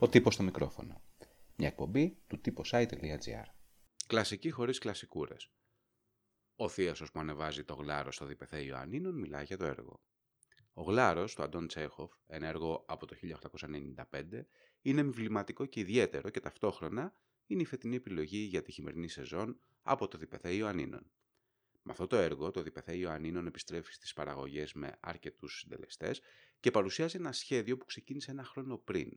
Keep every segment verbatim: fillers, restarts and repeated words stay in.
Ο τύπος στο μικρόφωνο. Μια εκπομπή του τύπος site.gr. Κλασική χωρίς κλασικούρες. Ο Θίασος που ανεβάζει το Γλάρο στο ΔΗΠΕΘΕ Ιωαννίνων μιλάει για το έργο. Ο Γλάρος του Άντον Τσέχοφ, ένα έργο από το χίλια οκτακόσια ενενήντα πέντε, είναι εμβληματικό και ιδιαίτερο και ταυτόχρονα είναι η φετινή επιλογή για τη χειμερινή σεζόν από το ΔΗΠΕΘΕ Ιωαννίνων. Με αυτό το έργο, το ΔΗΠΕΘΕ Ιωαννίνων επιστρέφει στις παραγωγές με αρκετούς συντελεστές και παρουσιάζει ένα σχέδιο που ξεκίνησε ένα χρόνο πριν.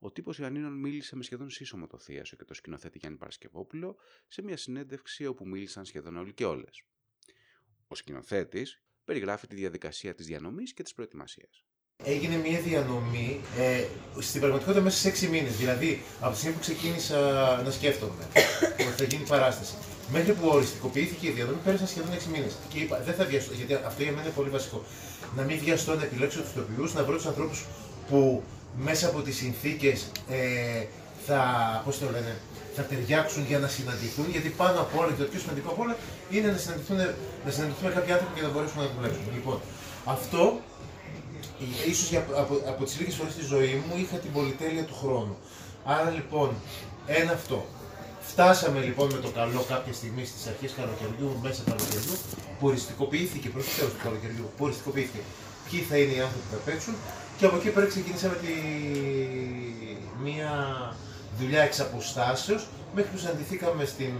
Ο τύπος Ιωαννίνων μίλησε με σχεδόν σύσσωμο το Θίασο και το σκηνοθέτη Γιάννη Παρασκευόπουλο σε μια συνέντευξη όπου μίλησαν σχεδόν όλοι και όλες. Ο σκηνοθέτης περιγράφει τη διαδικασία της διανομής και της προετοιμασίας. Έγινε μια διανομή ε, στην πραγματικότητα μέσα σε έξι μήνες. Δηλαδή, από τη στιγμή που ξεκίνησα να σκέφτομαι ότι θα γίνει παράσταση, μέχρι που οριστικοποιήθηκε η διαδρομή, πέρασαν σχεδόν έξι μήνες. Και είπα, δεν θα βιαστώ, γιατί αυτό για μένα είναι πολύ βασικό. Να μην βιαστώ, να επιλέξω τους τοπιούς, να βρω τους ανθρώπους που μέσα από τις συνθήκες ε, θα, πώς το λένε, θα ταιριάξουν για να συναντηθούν. Γιατί πάνω απ' όλα και το πιο σημαντικό απ' όλα είναι να συναντηθούν, να συναντηθούν κάποιοι άνθρωποι και να μπορέσουν να δουλέψουν. Λοιπόν, αυτό. Ίσως από, από, από τις λίγες φορές στη ζωή μου είχα την πολυτέλεια του χρόνου. Άρα λοιπόν, ένα αυτό. Φτάσαμε λοιπόν με το καλό κάποια στιγμή στις αρχές καλοκαιριού, μέσα καλοκαιριού, που οριστικοποιήθηκε προς το τέλος του καλοκαιριού, που οριστικοποιήθηκε ποιοι θα είναι οι άνθρωποι που θα παίξουν και από εκεί πέρα ξεκινήσαμε τη... μία δουλειά εξ αποστάσεως μέχρι που συναντηθήκαμε στην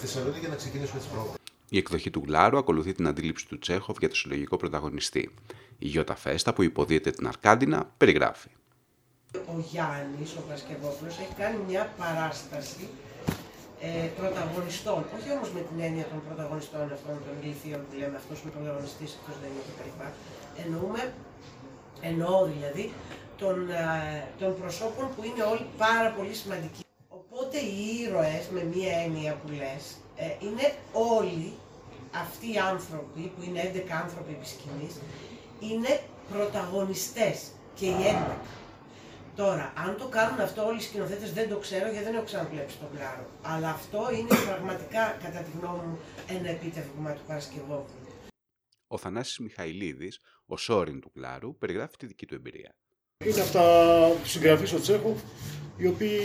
Θεσσαλονίκη για να ξεκινήσουμε τις πρόβες. Η εκδοχή του Γλάρου ακολουθεί την αντίληψη του Τσέχοφ για το συλλογικό πρωταγωνιστή. Η Γιώτα Φέστα, που υποδίεται την Αρκάντινα, περιγράφει. Ο Γιάννης, ο Παρασκευόπουλος, έχει κάνει μια παράσταση ε, πρωταγωνιστών. Όχι όμως με την έννοια των πρωταγωνιστών αυτών των ηλίθιων που λέμε αυτός είναι πρωταγωνιστής, αυτός δεν είναι κτλ. Εννοούμε, εννοώ δηλαδή, των, ε, των προσώπων που είναι όλοι πάρα πολύ σημαντικοί. Οπότε οι ήρωες, με μία έννοια που λες, ε, είναι όλοι αυτοί οι άνθρωποι, που είναι έντεκα άνθρωποι επί σκηνής, είναι πρωταγωνιστές και οι έντεκα. Τώρα, αν το κάνουν αυτό όλοι οι σκηνοθέτες δεν το ξέρω γιατί δεν έχω ξαναβλέψει τον Γλάρο. Αλλά αυτό είναι πραγματικά, κατά τη γνώμη μου, ένα επίτευγμα του Παρασκευόπουλου. Ο Θανάσης Μιχαηλίδης, ο σόριν του Γλάρου, περιγράφει τη δική του εμπειρία. Είναι από τα συγγραφείς ο Τσέχοφ, οι οποίοι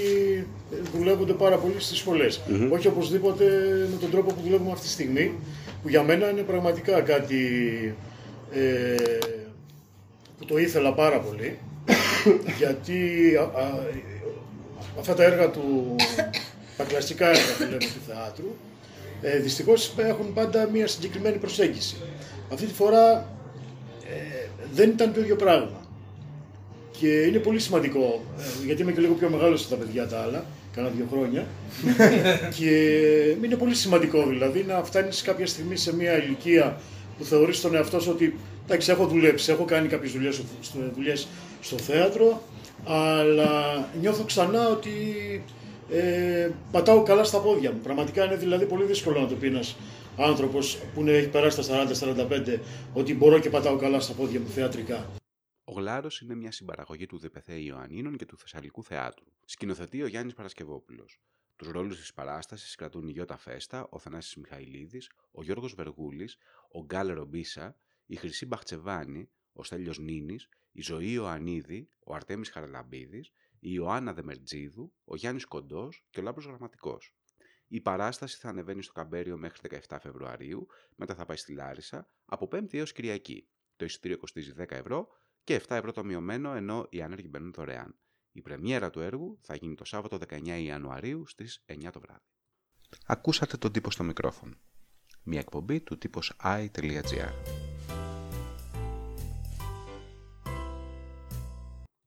δουλεύονται πάρα πολύ στις σχολές. Mm-hmm. Όχι οπωσδήποτε με τον τρόπο που δουλεύουμε αυτή τη στιγμή, που για μένα είναι πραγματικά κάτι ε, που το ήθελα πάρα πολύ, γιατί α, α, αυτά τα έργα του, τα κλασικά έργα που λέμε του θεάτρου, ε, δυστυχώς έχουν πάντα μια συγκεκριμένη προσέγγιση. Αυτή τη φορά ε, δεν ήταν το ίδιο πράγμα. Και είναι πολύ σημαντικό, γιατί είμαι και λίγο πιο μεγάλος από τα παιδιά τα άλλα, κάνα δύο χρόνια. Και είναι πολύ σημαντικό δηλαδή να φτάνεις κάποια στιγμή σε μια ηλικία που θεωρείς τον εαυτό σου ότι εντάξει, έχω δουλέψει, έχω κάνει κάποιες δουλειές, δουλειές στο θέατρο, αλλά νιώθω ξανά ότι ε, πατάω καλά στα πόδια μου. Πραγματικά είναι δηλαδή πολύ δύσκολο να το πει ένας άνθρωπος που έχει περάσει τα σαράντα σαράντα πέντε ότι μπορώ και πατάω καλά στα πόδια μου θεατρικά. Ο Γλάρος είναι μια συμπαραγωγή του ΔΗΠΕΘΕ Ιωαννίνων και του Θεσσαλικού θεάτρου. Σκηνοθετεί ο Γιάννης Παρασκευόπουλος. Τους ρόλους της παράστασης κρατούν η Γιώτα Φέστα, ο Θανάσης Μιχαηλίδης, ο Γιώργος Βεργούλης, ο Γκάλερο Μπίσα, η Χρυσή Μπαχτσεβάνη, ο Στέλιος Νίνης, η Ζωή Ιωαννίδη, ο Αρτέμις Χαραλαμπίδης, η Ιωάννα Δεμερτζίδου, ο Γιάννης Κοντός και ο Λάμπρος Γραμματικός. Η παράσταση θα ανεβαίνει στο Καμπέριο μέχρι δεκαεφτά Φεβρουαρίου, μετά θα πάει στη Λάρισα, από Πέμπτη έως Κυριακή. Το εισιτήριο κοστίζει δέκα ευρώ. Και επτά ευρώ το μειωμένο, ενώ οι άνεργοι μπαίνουν δωρεάν. Η πρεμιέρα του έργου θα γίνει το Σάββατο δεκαεννέα Ιανουαρίου στις εννέα το βράδυ. Ακούσατε τον τύπο στο μικρόφωνο. Μια εκπομπή του τύπος άι τελεία τζι άρ.